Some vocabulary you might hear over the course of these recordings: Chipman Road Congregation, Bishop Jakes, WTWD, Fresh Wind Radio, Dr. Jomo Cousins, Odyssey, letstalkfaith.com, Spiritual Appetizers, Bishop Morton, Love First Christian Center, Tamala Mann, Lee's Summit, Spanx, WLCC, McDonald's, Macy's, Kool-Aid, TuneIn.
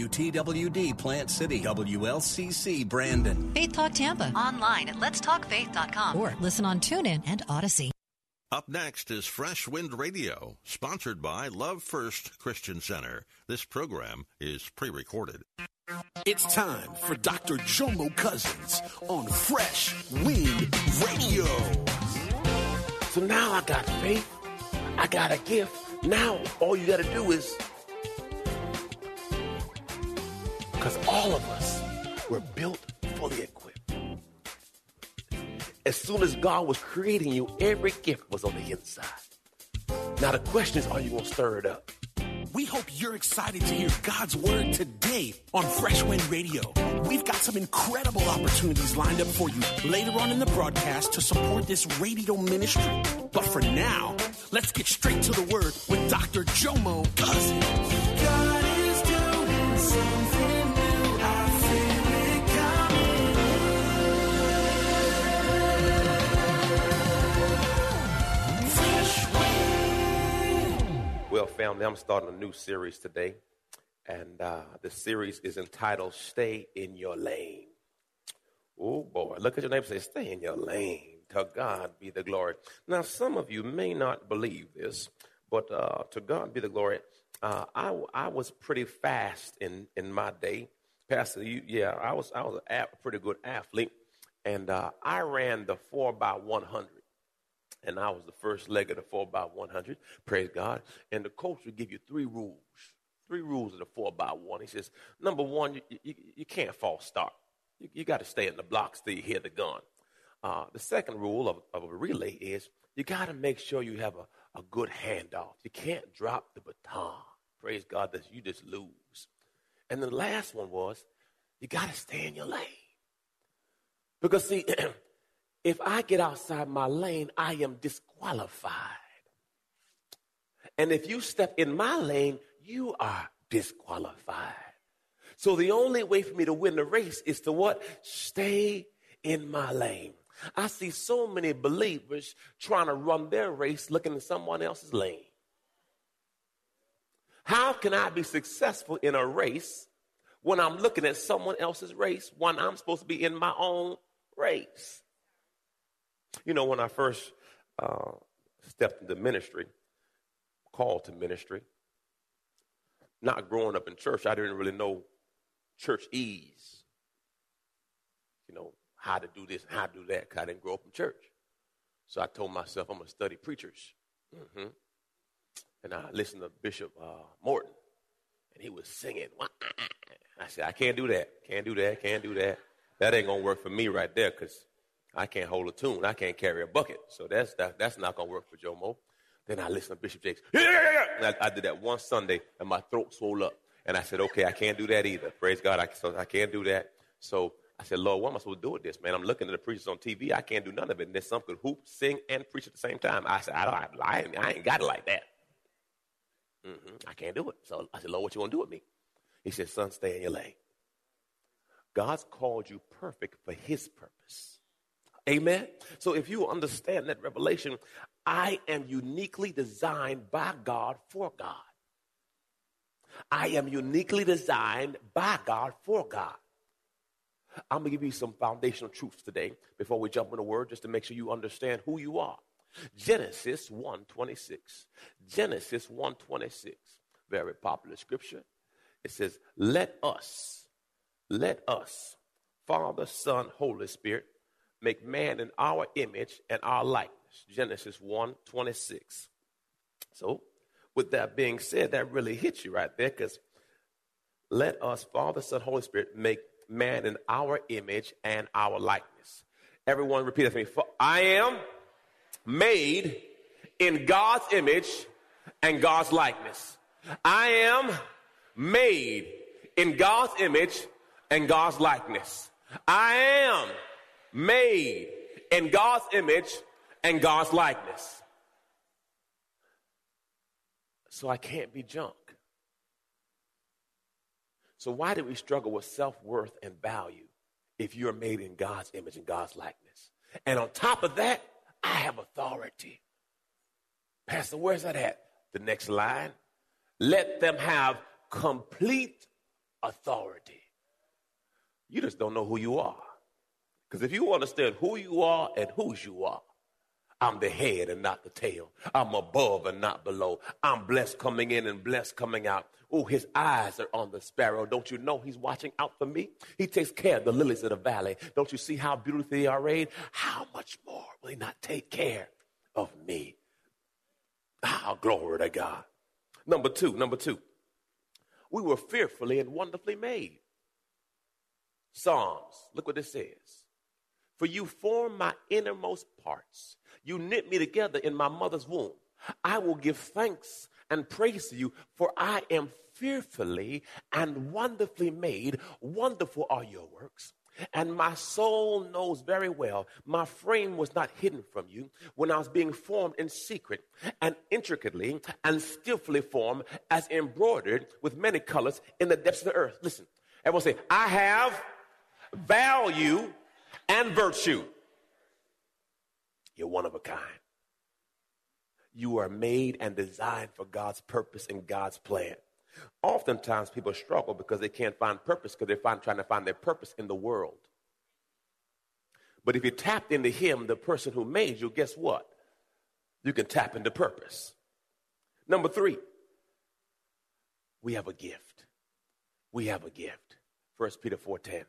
WTWD Plant City, WLCC Brandon. Faith Talk Tampa, online at letstalkfaith.com or listen on TuneIn and Odyssey. Up next is Fresh Wind Radio, sponsored by Love First Christian Center. This program is pre-recorded. It's time for Dr. Jomo Cousins on Fresh Wind Radio. So now I got faith, I got a gift. Now all you got to do is... Because all of us were built fully equipped. As soon as God was creating you, every gift was on the inside. Now the question is, are you going to stir it up? We hope you're excited to hear God's word today on Fresh Wind Radio. We've got some incredible opportunities lined up for you later on in the broadcast to support this radio ministry. But for now, let's get straight to the word with Dr. Jomo Cousins. God is doing something. Well, family, I'm starting a new series today, and the series is entitled Stay in Your Lane. Oh, boy, look at your neighbor and say, stay in your lane. To God be the glory. Now, some of you may not believe this, but to God be the glory. I was pretty fast in my day. Pastor, I was a pretty good athlete, and I ran the 4x100. And I was the first leg of the 4x100, praise God. And the coach would give you three rules of the 4x1. He says, number one, you can't false start. You got to stay in the blocks till you hear the gun. The second rule of a relay is you got to make sure you have a good handoff. You can't drop the baton, praise God, that you just lose. And the last one was you got to stay in your lane. Because, see, if I get outside my lane, I am disqualified. And if you step in my lane, you are disqualified. So the only way for me to win the race is to what? Stay in my lane. I see so many believers trying to run their race looking in someone else's lane. How can I be successful in a race when I'm looking at someone else's race when I'm supposed to be in my own race? You know, when I first stepped into ministry, called to ministry, not growing up in church, I didn't really know church ease. You know, how to do this, how to do that, because I didn't grow up in church. So I told myself I'm going to study preachers. Mm-hmm. And I listened to Bishop Morton, and he was singing. I said, I can't do that, can't do that, can't do that. That ain't going to work for me right there because I can't hold a tune. I can't carry a bucket. So that's not going to work for Jomo. Then I listened to Bishop Jakes. And I did that one Sunday, and my throat swole up. And I said, okay, I can't do that either. Praise God, I can't do that. So I said, Lord, what am I supposed to do with this, man? I'm looking at the preachers on TV. I can't do none of it. And then some could hoop, sing, and preach at the same time. I said, I ain't got it like that. I can't do it. So I said, Lord, what you want to do with me? He said, son, stay in your lane. God's called you perfect for his purpose. Amen. So if you understand that revelation, I am uniquely designed by God for God. I am uniquely designed by God for God. I'm going to give you some foundational truths today before we jump in the word just to make sure you understand who you are. Genesis 1:26. Genesis 1:26. Very popular scripture. It says, let us, Father, Son, Holy Spirit, make man in our image and our likeness. Genesis 1:26. So, with that being said, that really hits you right there because let us, Father, Son, Holy Spirit, make man in our image and our likeness. Everyone repeat after me. For I am made in God's image and God's likeness. I am made in God's image and God's likeness. I am made in God's image and God's likeness. So I can't be junk. So why do we struggle with self-worth and value if you're made in God's image and God's likeness? And on top of that, I have authority. Pastor, where's that at? The next line. Let them have complete authority. You just don't know who you are. Because if you understand who you are and whose you are, I'm the head and not the tail. I'm above and not below. I'm blessed coming in and blessed coming out. Oh, his eyes are on the sparrow. Don't you know he's watching out for me? He takes care of the lilies of the valley. Don't you see how beautifully they are arrayed? How much more will he not take care of me? Ah, glory to God. Number two. We were fearfully and wonderfully made. Psalms, look what this says. For you formed my innermost parts. You knit me together in my mother's womb. I will give thanks and praise to you, for I am fearfully and wonderfully made. Wonderful are your works. And my soul knows very well. My frame was not hidden from you when I was being formed in secret and intricately and skillfully formed as embroidered with many colors in the depths of the earth. Listen, everyone say, I have value and virtue. You're one of a kind. You are made and designed for God's purpose and God's plan. Oftentimes people struggle because they can't find purpose because they're trying to find their purpose in the world. But if you tapped into him, the person who made you, guess what? You can tap into purpose. Number three, we have a gift. We have a gift. 1 Peter 4:10.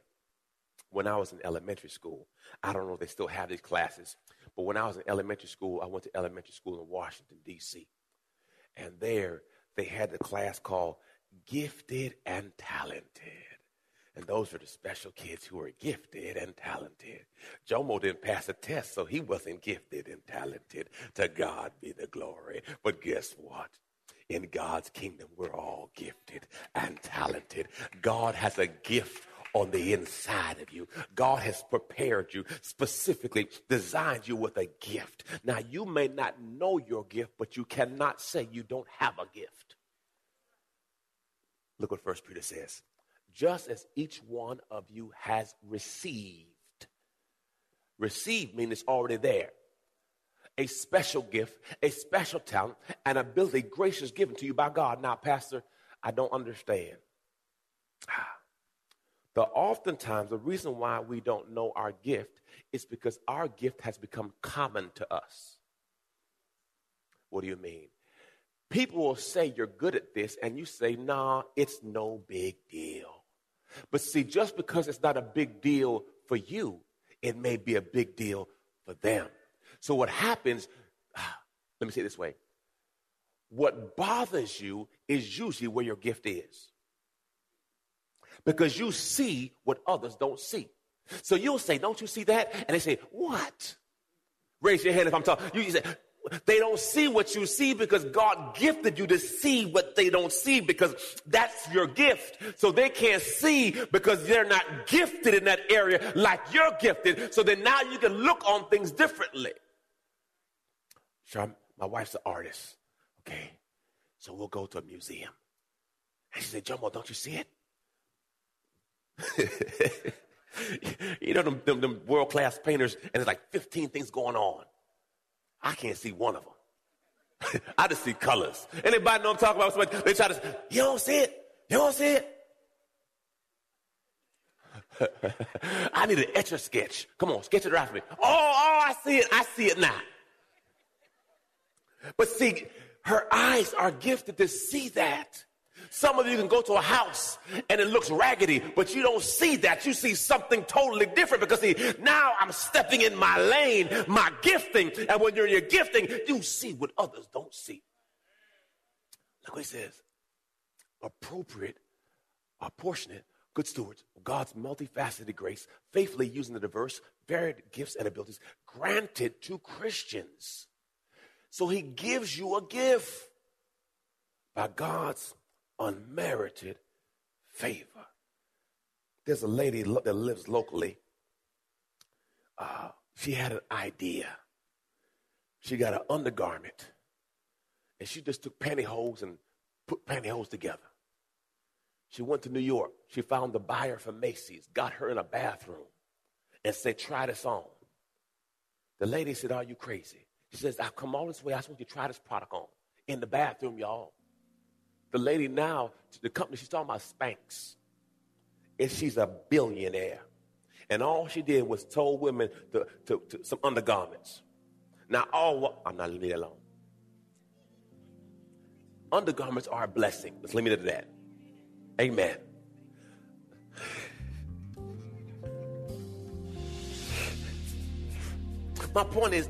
When I was in elementary school, I don't know if they still have these classes, but when I was in elementary school, I went to elementary school in Washington, D.C., and there they had the class called Gifted and Talented, and those were the special kids who were gifted and talented. Jomo didn't pass a test, so he wasn't gifted and talented. To God be the glory, but guess what? In God's kingdom, we're all gifted and talented. God has a gift on the inside of you. God has prepared you, specifically designed you with a gift. Now, you may not know your gift, but you cannot say you don't have a gift. Look what 1 Peter says. Just as each one of you has received. Received means it's already there. A special gift, a special talent, an ability gracious given to you by God. Now, Pastor, I don't understand. But oftentimes, the reason why we don't know our gift is because our gift has become common to us. What do you mean? People will say you're good at this, and you say, nah, it's no big deal. But see, just because it's not a big deal for you, it may be a big deal for them. So what happens, let me say it this way. What bothers you is usually where your gift is. Because you see what others don't see. So you'll say, don't you see that? And they say, what? Raise your hand if I'm talking. You say, they don't see what you see because God gifted you to see what they don't see because that's your gift. So they can't see because they're not gifted in that area like you're gifted. So then now you can look on things differently. Sure, my wife's an artist. Okay, so we'll go to a museum. And she said, Jomo, don't you see it? You know them world-class painters, and there's like 15 things going on. I can't see one of them. I just see colors. Anybody know I'm talking about? Somebody, they try to say, you don't see it? You don't see it? I need an etcher sketch. Come on, sketch it right for me. Oh, I see it. I see it now. But see, her eyes are gifted to see that. Some of you can go to a house and it looks raggedy, but you don't see that. You see something totally different because, see, now I'm stepping in my lane, my gifting. And when you're in your gifting, you see what others don't see. Look what he says. Appropriate, proportionate, good stewards of God's multifaceted grace, faithfully using the diverse, varied gifts and abilities granted to Christians. So he gives you a gift by God's unmerited favor. There's a lady that lives locally. She had an idea. She got an undergarment, and she just took pantyhose and put pantyhose together. She went to New York. She found the buyer for Macy's, got her in a bathroom, and said, try this on. The lady said, are you crazy? She says, I've come all this way. I just want you to try this product on. In the bathroom, y'all. The lady now, the company, she's talking about Spanx. And she's a billionaire. And all she did was told women to some undergarments. Now, I'm not leaving it alone. Undergarments are a blessing. Let's limit it to that. Amen. My point is,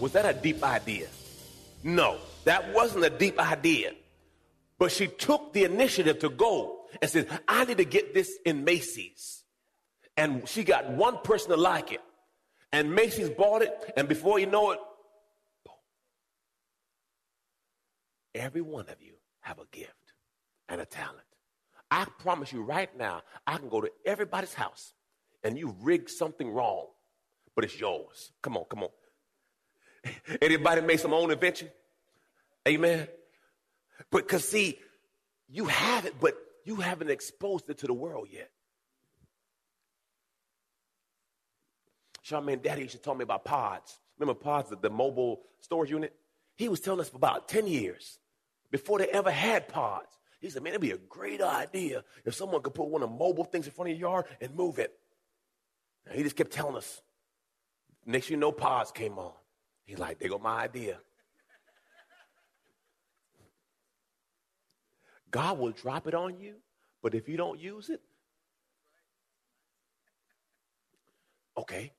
Was that a deep idea? No, that wasn't a deep idea. But she took the initiative to go and said, I need to get this in Macy's. And she got one person to like it. And Macy's bought it, and before you know it, boom. Every one of you have a gift and a talent. I promise you right now, I can go to everybody's house, and you rig something wrong, but it's yours. Come on. Anybody make some own invention? Amen. Because see, you have it, but you haven't exposed it to the world yet. Charmaine, Daddy used to tell me about pods. Remember pods, the mobile storage unit? He was telling us for about 10 years before they ever had pods. He said, man, it'd be a great idea if someone could put one of the mobile things in front of your yard and move it. And he just kept telling us. Next thing you know, pods came on. He's like, there go my idea. God will drop it on you, but if you don't use it, okay.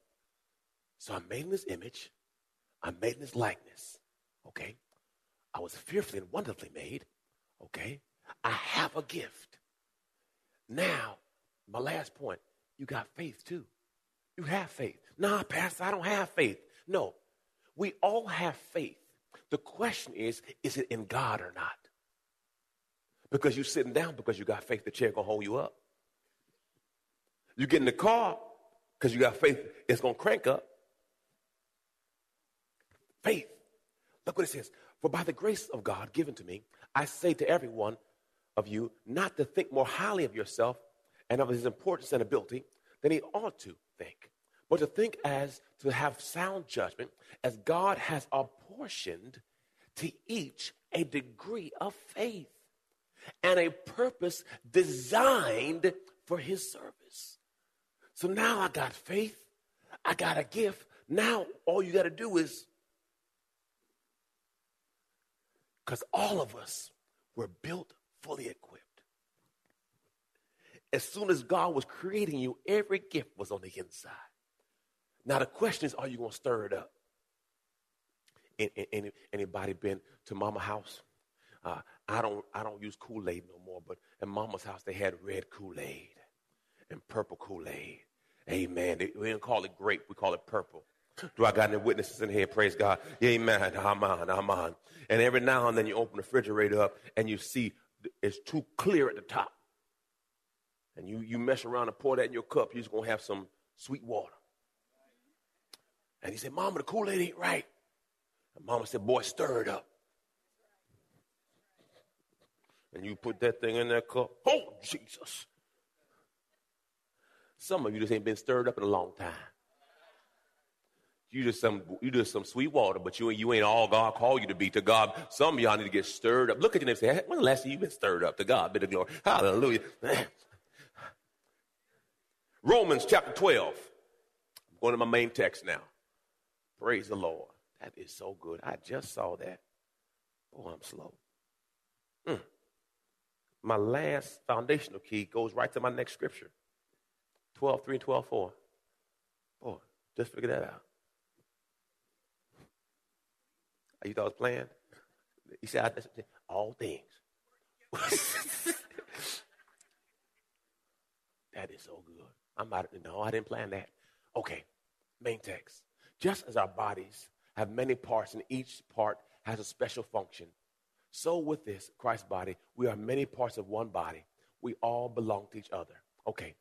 So I'm made in this image. I'm made in this likeness. Okay. I was fearfully and wonderfully made. Okay. I have a gift. Now, my last point, you got faith too. You have faith. Nah, Pastor, I don't have faith. No. We all have faith. The question is it in God or not? Because you're sitting down because you got faith the chair going to hold you up. You get in the car because you got faith it's going to crank up. Faith. Look what it says. For by the grace of God given to me, I say to every one of you not to think more highly of yourself and of his importance and ability than he ought to think, but to think as to have sound judgment, as God has apportioned to each a degree of faith and a purpose designed for his service. So now I got faith. I got a gift. Now all you got to do is Because all of us were built fully equipped. As soon as God was creating you, every gift was on the inside. Now the question is, are you going to stir it up? Anybody been to Mama's house? I don't use Kool-Aid no more, but at Mama's house they had red Kool-Aid and purple Kool-Aid. Amen. We didn't call it grape, we call it purple. Do I got any witnesses in here? Praise God. Amen. Amen. And every now and then you open the refrigerator up and you see it's too clear at the top. And you mess around and pour that in your cup, you're just going to have some sweet water. And he said, Mama, the Kool-Aid ain't right. And Mama said, boy, stir it up. And you put that thing in that cup. Oh, Jesus. Some of you just ain't been stirred up in a long time. You just some sweet water, but you ain't all God called you to be. To God, some of y'all need to get stirred up. Look at your neighbor and say, when's the last time you've been stirred up? To God be the glory. Hallelujah. Romans chapter 12. I'm going to my main text now. Praise the Lord. That is so good. I just saw that. Boy, I'm slow. My last foundational key goes right to my next scripture. 12:3 and 12:4. Boy, just figure that out. You thought I was playing? He said, all things. That is so good. I didn't plan that. Okay, main text. Just as our bodies have many parts and each part has a special function, so with this, Christ's body, we are many parts of one body. We all belong to each other. Okay,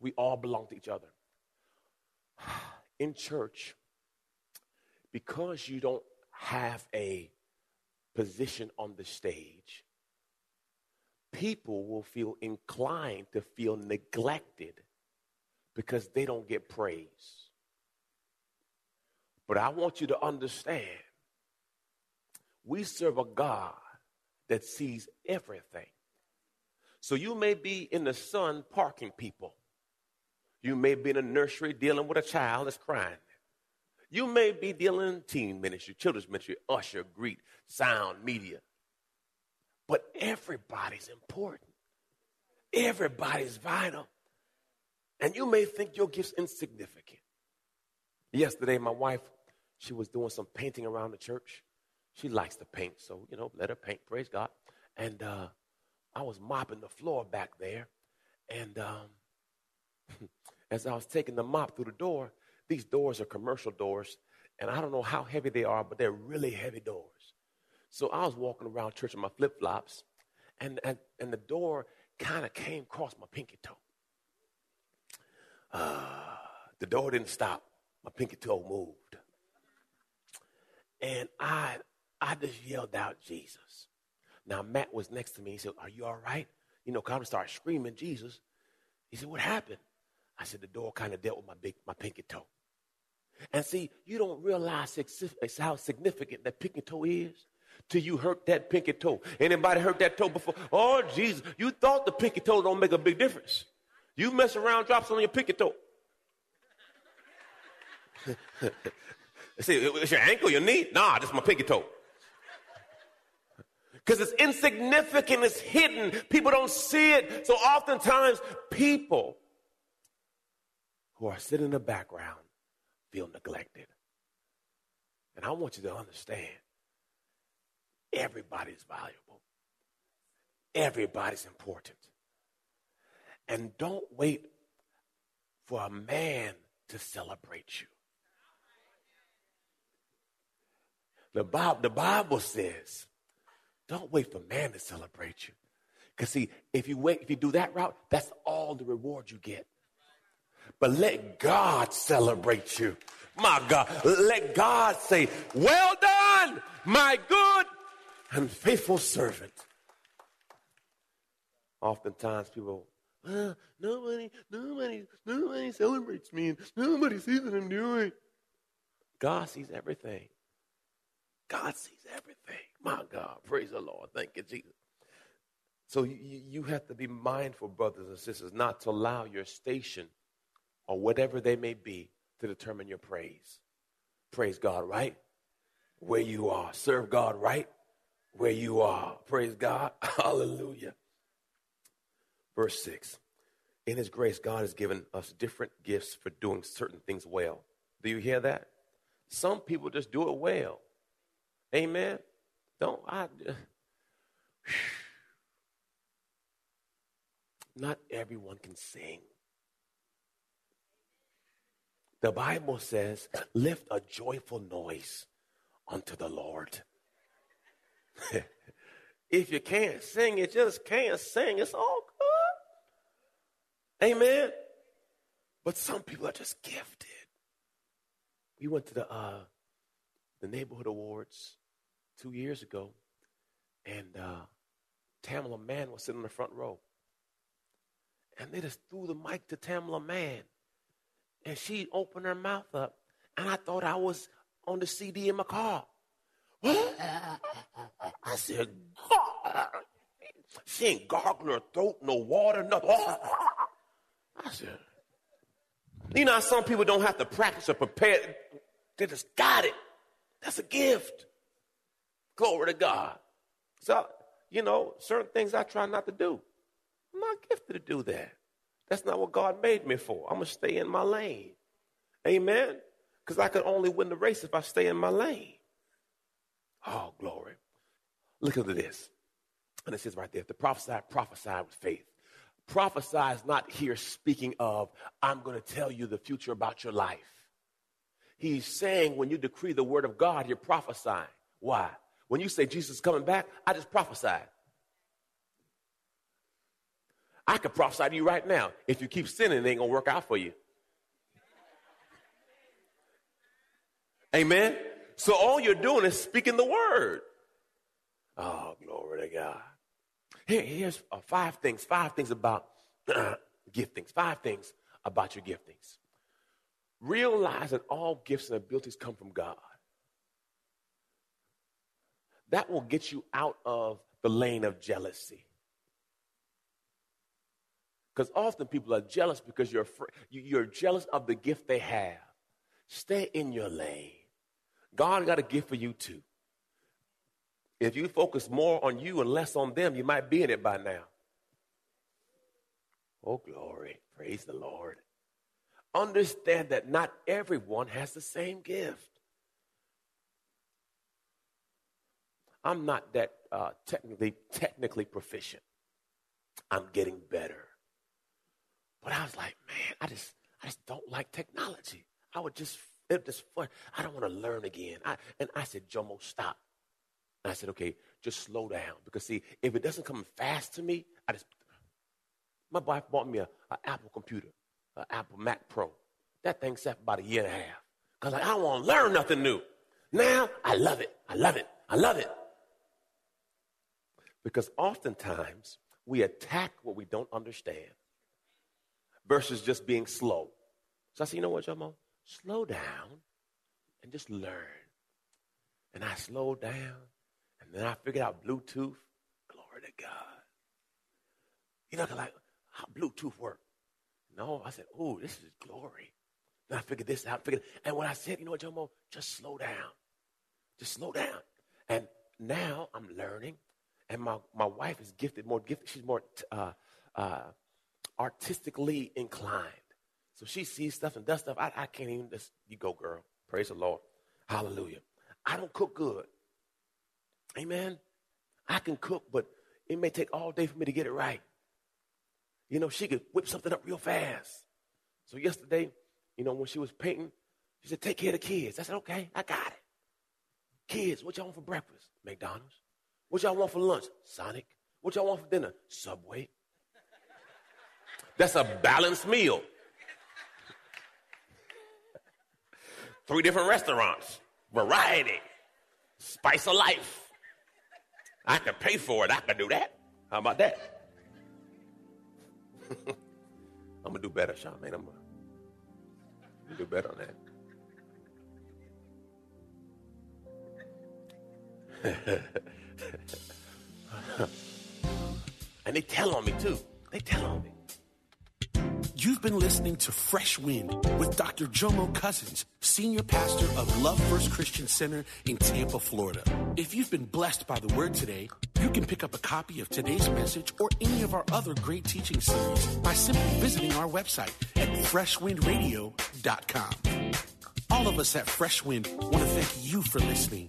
we all belong to each other. In church, because you don't have a position on the stage, people will feel inclined to feel neglected because they don't get praise. But I want you to understand, we serve a God that sees everything. So you may be in the sun parking people. You may be in a nursery dealing with a child that's crying. You may be dealing in teen ministry, children's ministry, usher, greet, sound, media. But everybody's important. Everybody's vital. And you may think your gift's insignificant. Yesterday, my wife, she was doing some painting around the church. She likes to paint, so, let her paint. Praise God. And I was mopping the floor back there. And as I was taking the mop through the door, these doors are commercial doors, and I don't know how heavy they are, but they're really heavy doors. So I was walking around church in my flip-flops, and the door kind of came across my pinky toe. The door didn't stop. My pinky toe moved. And I just yelled out, Jesus. Now, Matt was next to me. He said, are you all right? Because I started screaming, Jesus. He said, what happened? I said, the door kind of dealt with my pinky toe. And see, you don't realize how significant that pinky toe is till you hurt that pinky toe. Anybody hurt that toe before? Oh, Jesus, you thought the pinky toe don't make a big difference. You mess around, drop something on your pinky toe. See, it's your ankle, your knee? Nah, just my pinky toe. Because it's insignificant, it's hidden. People don't see it. So oftentimes people who are sitting in the background feel neglected. And I want you to understand, everybody's valuable. Everybody's important. And don't wait for a man to celebrate you. The Bible says, don't wait for man to celebrate you. Because see, if you do that route, that's all the reward you get. But let God celebrate you. My God, let God say, well done, my good and faithful servant. Oftentimes people, nobody celebrates me. And nobody sees what I'm doing. God sees everything. God sees everything. My God, praise the Lord. Thank you, Jesus. So you have to be mindful, brothers and sisters, not to allow your station or whatever they may be to determine your praise. Praise God right where you are. Serve God right where you are. Praise God. Hallelujah. Verse 6. In his grace, God has given us different gifts for doing certain things well. Do you hear that? Some people just do it well. Amen. Not everyone can sing. The Bible says, lift a joyful noise unto the Lord. If you can't sing, you just can't sing. It's all good. Amen. But some people are just gifted. We went to the neighborhood awards 2 years ago, and Tamala Mann was sitting in the front row. And they just threw the mic to Tamala Mann, and she opened her mouth up, and I thought I was on the CD in my car. I said, God. She ain't gargle her throat, no water, nothing. I said, you know, some people don't have to practice or prepare. They just got it. That's a gift. Glory to God. So, you know, certain things I try not to do. I'm not gifted to do that. That's not what God made me for. I'm going to stay in my lane. Amen? Because I could only win the race if I stay in my lane. Oh, glory. Look at this. And it says right there, to prophesy with faith. Prophesy is not here speaking of, I'm going to tell you the future about your life. He's saying when you decree the word of God, you're prophesying. Why? When you say Jesus is coming back, I just prophesied. I could prophesy to you right now. If you keep sinning, it ain't going to work out for you. Amen? So all you're doing is speaking the word. Oh, glory to God. Here's five things about giftings. 5 things about your giftings. Realize that all gifts and abilities come from God. That will get you out of the lane of jealousy. Because often people are jealous because you're jealous of the gift they have. Stay in your lane. God got a gift for you too. If you focus more on you and less on them, you might be in it by now. Oh, glory. Praise the Lord. Understand that not everyone has the same gift. I'm not that technically proficient. I'm getting better. But I was like, man, I just don't like technology. I would just flip this fun. I don't want to learn again. And I said, Jomo, stop. And I said, okay, just slow down. Because, see, if it doesn't come fast to me, my wife bought me an Apple computer, an Apple Mac Pro. That thing sat for about 1.5 years. Because I don't want to learn nothing new. Now, I love it. I love it. I love it. Because oftentimes, we attack what we don't understand versus just being slow. So I said, you know what, Jomo? Slow down and just learn. And I slowed down. And then I figured out Bluetooth. Glory to God. You know, like, how Bluetooth work? No, I said, oh, this is glory. Then I figured this out. And when I said, you know what, Jomo, just slow down. Just slow down. And now I'm learning. And my wife is more gifted. She's more artistically inclined. So she sees stuff and does stuff. I can't even just, you go, girl. Praise the Lord. Hallelujah. I don't cook good. Amen. I can cook, but it may take all day for me to get it right. You know, she could whip something up real fast. So yesterday, you know, when she was painting, she said, take care of the kids. I said, okay, I got it. Kids, what y'all want for breakfast? McDonald's. What y'all want for lunch? Sonic. What y'all want for dinner? Subway. That's a balanced meal. 3 different restaurants. Variety. Spice of life. I can pay for it. I can do that. How about that? I'm going to do better, Sean, man. I'm going to do better on that. And they tell on me, too. They tell on me. You've been listening to Fresh Wind with Dr. Jomo Cousins, Senior Pastor of Love First Christian Center in Tampa, Florida. If you've been blessed by the word today, you can pick up a copy of today's message or any of our other great teaching series by simply visiting our website at freshwindradio.com. All of us at Fresh Wind want to thank you for listening